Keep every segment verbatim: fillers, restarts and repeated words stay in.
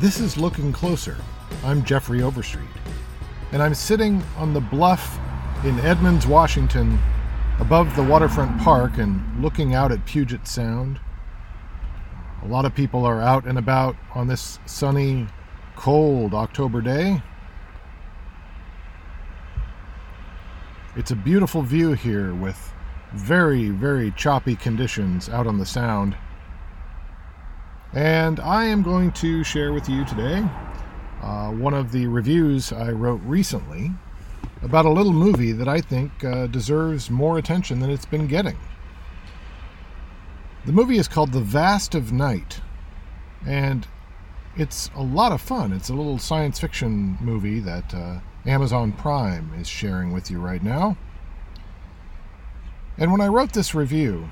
This is Looking Closer. I'm Jeffrey Overstreet, and I'm sitting on the bluff in Edmonds, Washington, above the waterfront park and looking out at Puget Sound. A lot of people are out and about on this sunny, cold October day. It's a beautiful view here with very, very choppy conditions out on the Sound. And I am going to share with you today uh, one of the reviews I wrote recently about a little movie that I think uh, deserves more attention than it's been getting. The movie is called The Vast of Night, and it's a lot of fun. It's a little science fiction movie that uh, Amazon Prime is sharing with you right now. And when I wrote this review,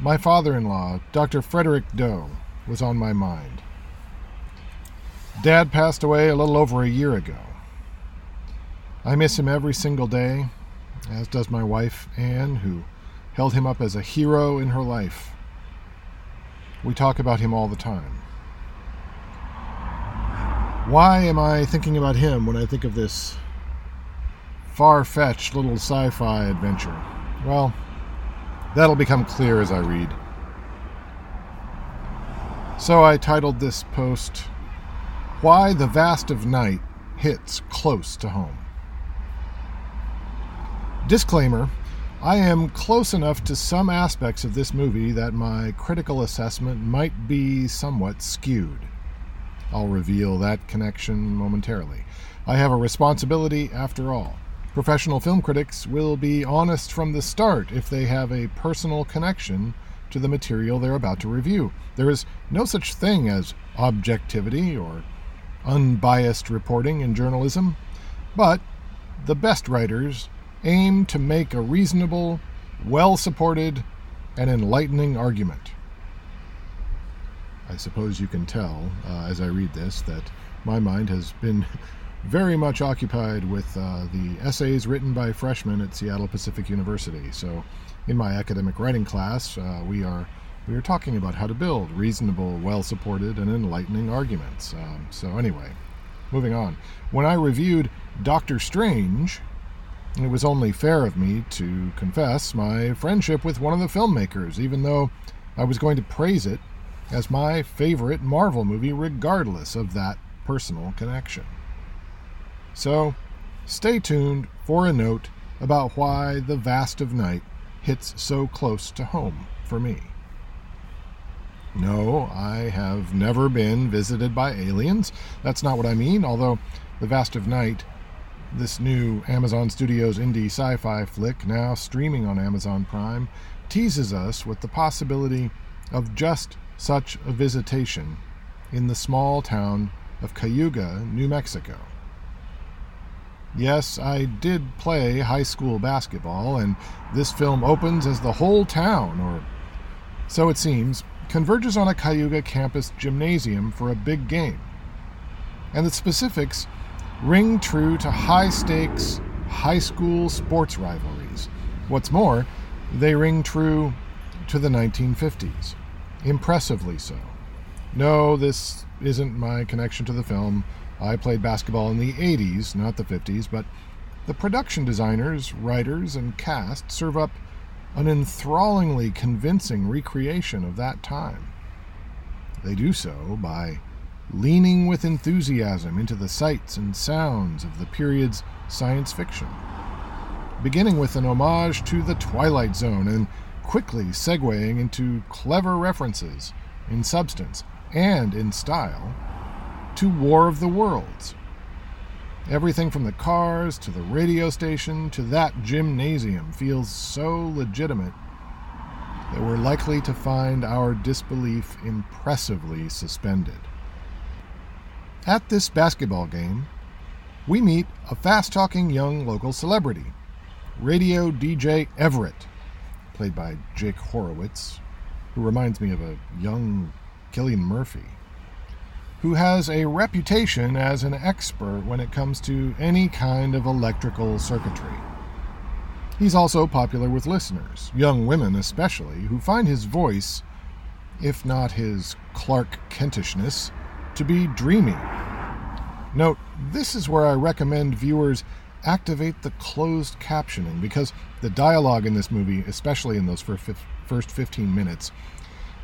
my father-in-law, Doctor Frederick Doe, was on my mind. Dad passed away a little over a year ago. I miss him every single day, as does my wife, Anne, who held him up as a hero in her life. We talk about him all the time. Why am I thinking about him when I think of this far-fetched little sci-fi adventure? Well, that'll become clear as I read. So I titled this post, Why the Vast of Night Hits Close to Home. Disclaimer, I am close enough to some aspects of this movie that my critical assessment might be somewhat skewed. I'll reveal that connection momentarily. I have a responsibility after all. Professional film critics will be honest from the start if they have a personal connection to the material they're about to review. There is no such thing as objectivity or unbiased reporting in journalism, but the best writers aim to make a reasonable, well-supported, and enlightening argument. I suppose you can tell, uh, as I read this, that my mind has been very much occupied with uh, the essays written by freshmen at Seattle Pacific University. So in my academic writing class, uh, we are we are talking about how to build reasonable, well-supported, and enlightening arguments. Um, so anyway, moving on. When I reviewed Doctor Strange, it was only fair of me to confess my friendship with one of the filmmakers, even though I was going to praise it as my favorite Marvel movie regardless of that personal connection. So, stay tuned for a note about why The Vast of Night hits so close to home for me. No, I have never been visited by aliens. That's not what I mean, although The Vast of Night, this new Amazon Studios indie sci-fi flick, now streaming on Amazon Prime, teases us with the possibility of just such a visitation in the small town of Cayuga, New Mexico. Yes, I did play high school basketball, and this film opens as the whole town, or so it seems, converges on a Cayuga campus gymnasium for a big game. And the specifics ring true to high-stakes high school sports rivalries. What's more, they ring true to the nineteen fifties. Impressively so. No, this isn't my connection to the film. I played basketball in the eighties, not the fifties, but the production designers, writers, and cast serve up an enthrallingly convincing recreation of that time. They do so by leaning with enthusiasm into the sights and sounds of the period's science fiction, beginning with an homage to the Twilight Zone and quickly segueing into clever references in substance and in style to War of the Worlds. Everything from the cars to the radio station to that gymnasium feels so legitimate that we're likely to find our disbelief impressively suspended. At this basketball game, we meet a fast-talking young local celebrity, radio D J Everett, played by Jake Horowitz, who reminds me of a young Kelly Murphy, who has a reputation as an expert when it comes to any kind of electrical circuitry. He's also popular with listeners, young women especially, who find his voice, if not his Clark Kentishness, to be dreamy. Note, this is where I recommend viewers activate the closed captioning, because the dialogue in this movie, especially in those first fifteen minutes,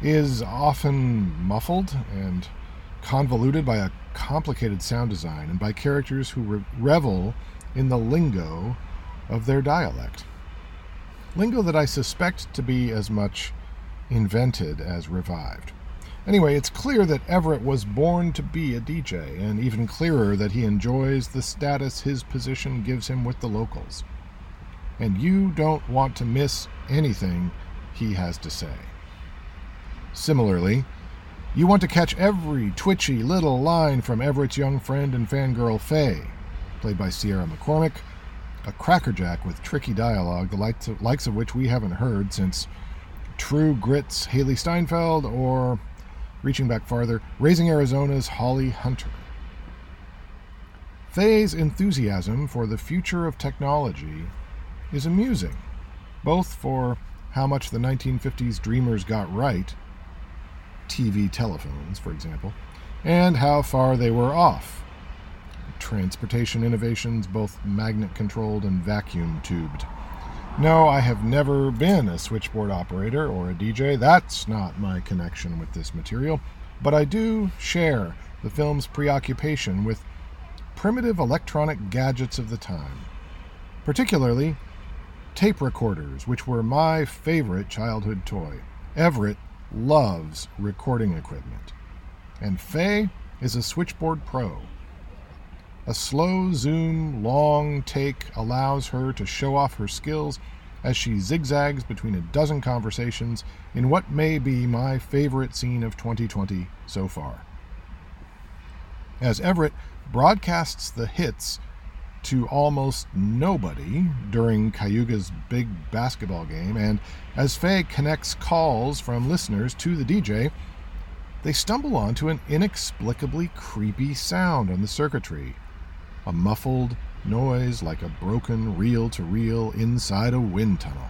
is often muffled and convoluted by a complicated sound design and by characters who re- revel in the lingo of their dialect. Lingo that I suspect to be as much invented as revived. Anyway, it's clear that Everett was born to be a D J, and even clearer that he enjoys the status his position gives him with the locals. And you don't want to miss anything he has to say. Similarly, you want to catch every twitchy little line from Everett's young friend and fangirl Faye, played by Sierra McCormick, a crackerjack with tricky dialogue, the likes of, likes of which we haven't heard since True Grit's Hayley Steinfeld or, reaching back farther, Raising Arizona's Holly Hunter. Faye's enthusiasm for the future of technology is amusing, both for how much the nineteen fifties dreamers got right, T V telephones, for example, and how far they were off, transportation innovations, both magnet-controlled and vacuum-tubed. No, I have never been a switchboard operator or a D J. That's not my connection with this material. But I do share the film's preoccupation with primitive electronic gadgets of the time, particularly tape recorders, which were my favorite childhood toy. Everett loves recording equipment, and Faye is a switchboard pro. A slow zoom, long take allows her to show off her skills as she zigzags between a dozen conversations in what may be my favorite scene of twenty twenty so far. As Everett broadcasts the hits to almost nobody during Cayuga's big basketball game, and as Faye connects calls from listeners to the D J, they stumble onto an inexplicably creepy sound on the circuitry. A muffled noise like a broken reel-to-reel inside a wind tunnel.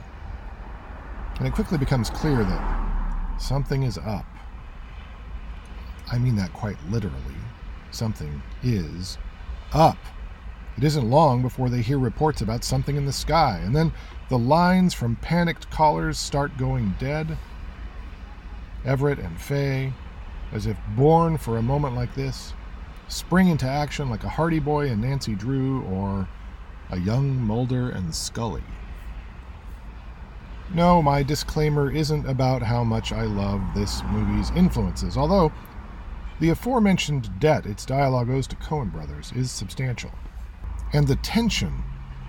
And it quickly becomes clear that something is up. I mean that quite literally. Something is up. It isn't long before they hear reports about something in the sky, and then the lines from panicked callers start going dead. Everett and Faye, as if born for a moment like this, spring into action like a Hardy Boy and Nancy Drew, or a young Mulder and Scully. No, my disclaimer isn't about how much I love this movie's influences, although the aforementioned debt its dialogue owes to Coen Brothers is substantial, and the tension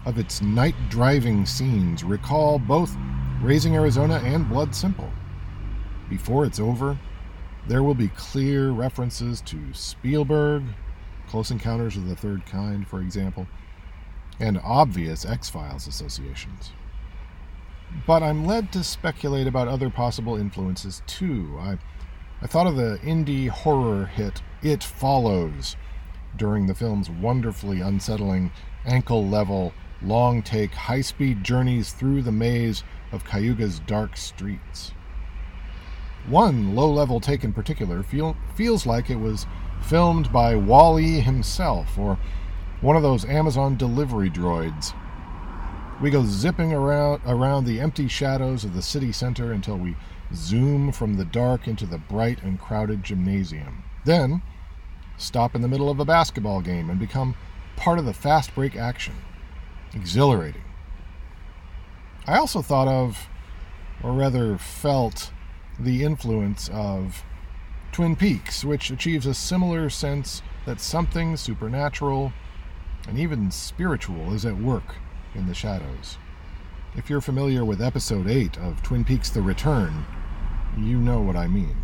of its night-driving scenes recall both Raising Arizona and Blood Simple. Before it's over, there will be clear references to Spielberg, Close Encounters of the Third Kind, for example, and obvious X-Files associations. But I'm led to speculate about other possible influences, too. I, I thought of the indie horror hit It Follows during the film's wonderfully unsettling, ankle-level, long-take, high-speed journeys through the maze of Cayuga's dark streets. One low-level take in particular feel, feels like it was filmed by WALL-E himself, or one of those Amazon delivery droids. We go zipping around, around the empty shadows of the city center until we zoom from the dark into the bright and crowded gymnasium. Then, stop in the middle of a basketball game and become part of the fast-break action. Exhilarating. I also thought of, or rather felt, the influence of Twin Peaks, which achieves a similar sense that something supernatural and even spiritual is at work in the shadows. If you're familiar with Episode eight of Twin Peaks: The Return, you know what I mean.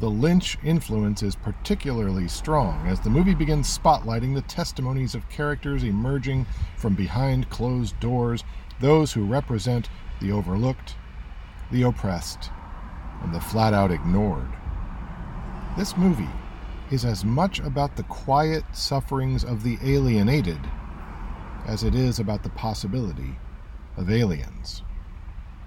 The Lynch influence is particularly strong as the movie begins spotlighting the testimonies of characters emerging from behind closed doors, those who represent the overlooked, the oppressed, and the flat-out ignored. This movie is as much about the quiet sufferings of the alienated as it is about the possibility of aliens.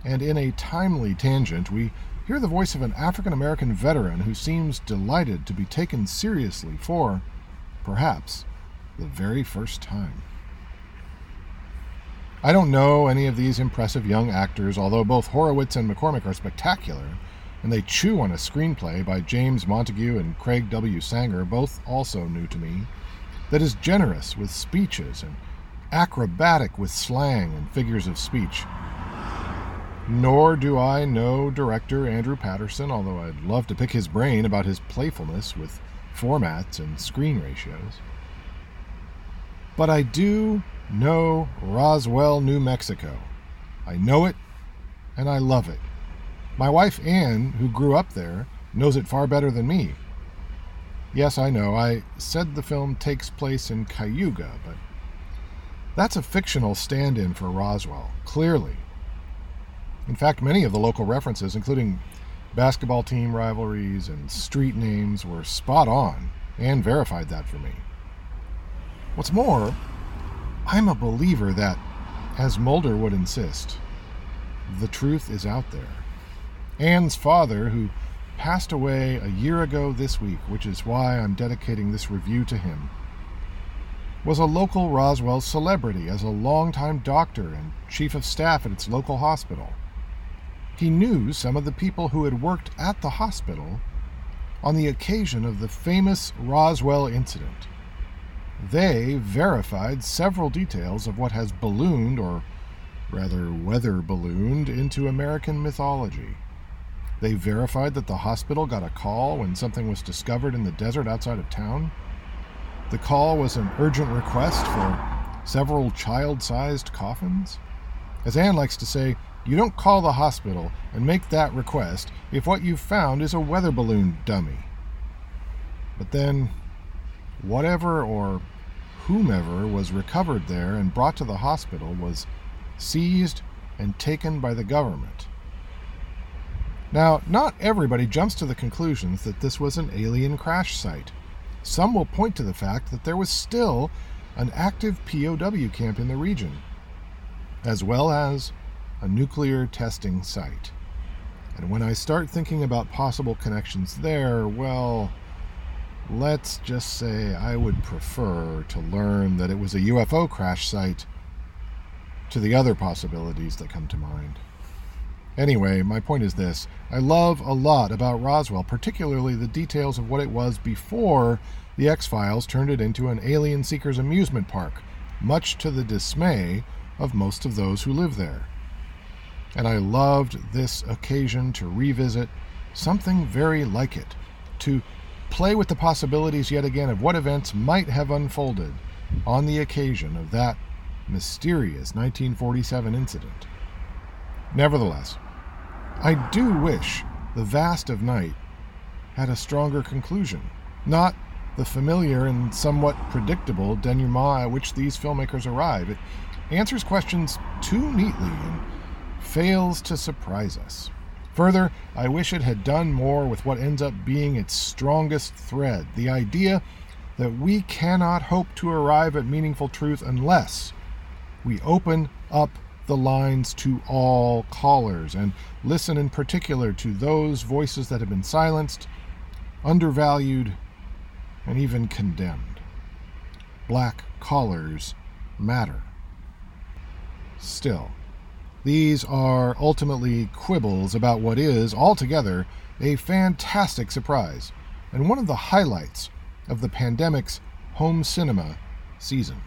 And in a timely tangent, we Hear the voice of an African-American veteran who seems delighted to be taken seriously for, perhaps, the very first time. I don't know any of these impressive young actors, although both Horowitz and McCormick are spectacular, and they chew on a screenplay by James Montague and Craig W. Sanger, both also new to me, that is generous with speeches and acrobatic with slang and figures of speech. Nor do I know director Andrew Patterson, although I'd love to pick his brain about his playfulness with formats and screen ratios. But I do know Roswell, New Mexico. I know it, and I love it. My wife Anne, who grew up there, knows it far better than me. Yes, I know, I said the film takes place in Cayuga, but that's a fictional stand-in for Roswell, clearly. In fact, many of the local references, including basketball team rivalries and street names, were spot on, and verified that for me. What's more, I'm a believer that, as Mulder would insist, the truth is out there. Anne's father, who passed away a year ago this week, which is why I'm dedicating this review to him, was a local Roswell celebrity as a longtime doctor and chief of staff at its local hospital. He knew some of the people who had worked at the hospital on the occasion of the famous Roswell incident. They verified several details of what has ballooned, or rather weather ballooned, into American mythology. They verified that the hospital got a call when something was discovered in the desert outside of town. The call was an urgent request for several child-sized coffins. As Anne likes to say, you don't call the hospital and make that request if what you've found is a weather balloon dummy. But then, whatever or whomever was recovered there and brought to the hospital was seized and taken by the government. Now, not everybody jumps to the conclusions that this was an alien crash site. Some will point to the fact that there was still an active P O W camp in the region, as well as a nuclear testing site. And when I start thinking about possible connections there, well, let's just say I would prefer to learn that it was a U F O crash site to the other possibilities that come to mind. Anyway, my point is this. I love a lot about Roswell, particularly the details of what it was before the X-Files turned it into an alien seekers amusement park, much to the dismay of most of those who live there. And I loved this occasion to revisit something very like it, to play with the possibilities yet again of what events might have unfolded on the occasion of that mysterious nineteen forty-seven incident. Nevertheless, I do wish The Vast of Night had a stronger conclusion, not the familiar and somewhat predictable denouement at which these filmmakers arrive. It answers questions too neatly and fails to surprise us. Further, I wish it had done more with what ends up being its strongest thread, the idea that we cannot hope to arrive at meaningful truth unless we open up the lines to all callers and listen in particular to those voices that have been silenced, undervalued, and even condemned. Black callers matter. Still, these are ultimately quibbles about what is, altogether, a fantastic surprise and one of the highlights of the pandemic's home cinema season.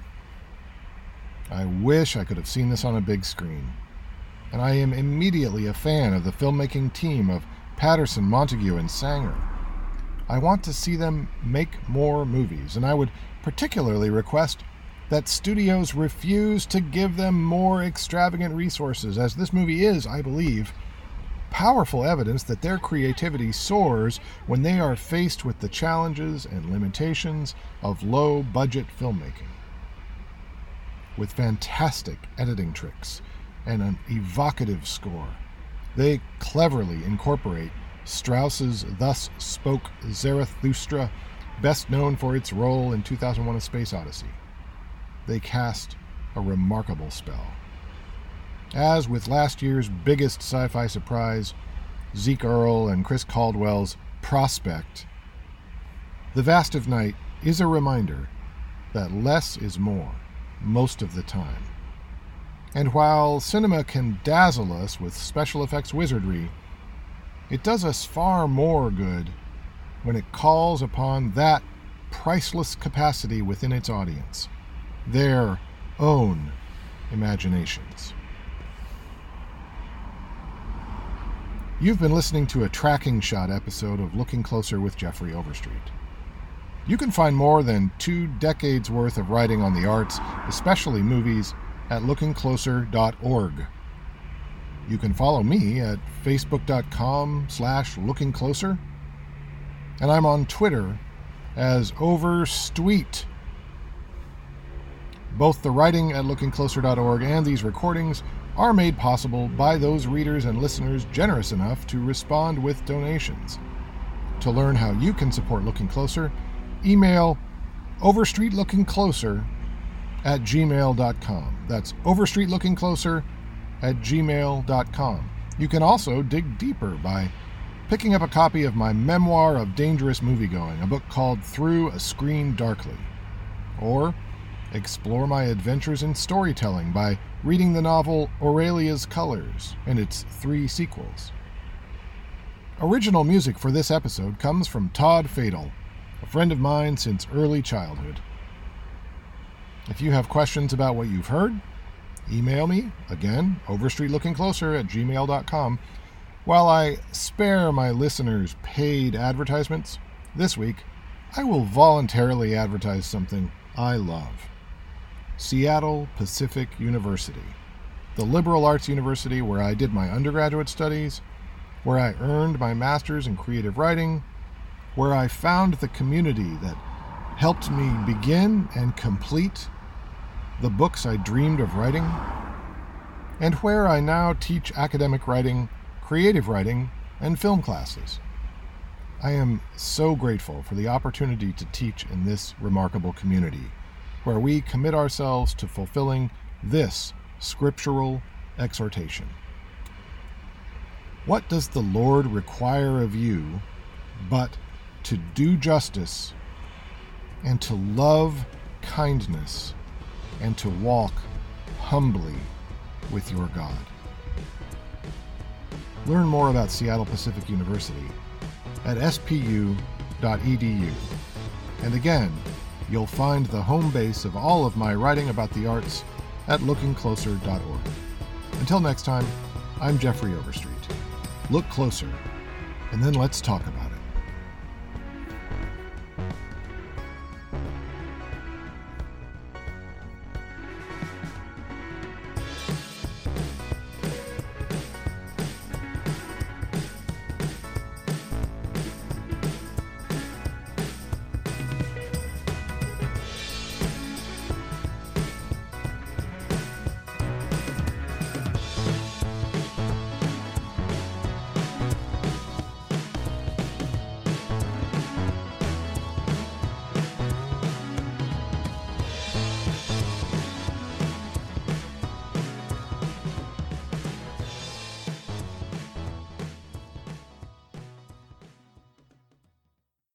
I wish I could have seen this on a big screen, and I am immediately a fan of the filmmaking team of Patterson, Montague, and Sanger. I want to see them make more movies, and I would particularly request that studios refuse to give them more extravagant resources, as this movie is, I believe, powerful evidence that their creativity soars when they are faced with the challenges and limitations of low-budget filmmaking. With fantastic editing tricks and an evocative score, they cleverly incorporate Strauss's Thus Spoke Zarathustra, best known for its role in two thousand one: A Space Odyssey. They cast a remarkable spell. As with last year's biggest sci-fi surprise, Zeke Earle and Chris Caldwell's Prospect, The Vast of Night is a reminder that less is more most of the time. And while cinema can dazzle us with special effects wizardry, it does us far more good when it calls upon that priceless capacity within its audience, their own imaginations. You've been listening to a tracking shot episode of Looking Closer with Jeffrey Overstreet. You can find more than two decades worth of writing on the arts, especially movies, at looking closer dot org. You can follow me at facebook dot com slash looking closer, and I'm on Twitter as Overstweet. Both the writing at looking closer dot org and these recordings are made possible by those readers and listeners generous enough to respond with donations. To learn how you can support Looking Closer, email overstreetlooking closer at gmail dot com. That's overstreetlooking closer at gmail dot com. You can also dig deeper by picking up a copy of my memoir of dangerous moviegoing, a book called Through a Screen Darkly, or explore my adventures in storytelling by reading the novel Aurelia's Colors and its three sequels. Original music for this episode comes from Todd Fadel, a friend of mine since early childhood. If you have questions about what you've heard, email me, again, overstreetlooking closer at gmail dot com. While I spare my listeners paid advertisements, this week I will voluntarily advertise something I love. Seattle Pacific University, the liberal arts university where I did my undergraduate studies, where I earned my master's in creative writing, where I found the community that helped me begin and complete the books I dreamed of writing, and where I now teach academic writing, creative writing, and film classes. I am so grateful for the opportunity to teach in this remarkable community, where we commit ourselves to fulfilling this scriptural exhortation. What does the Lord require of you but to do justice, and to love kindness, and to walk humbly with your God? Learn more about Seattle Pacific University at s p u dot e d u. And again, you'll find the home base of all of my writing about the arts at looking closer dot org. Until next time, I'm Jeffrey Overstreet. Look closer, and then let's talk about it.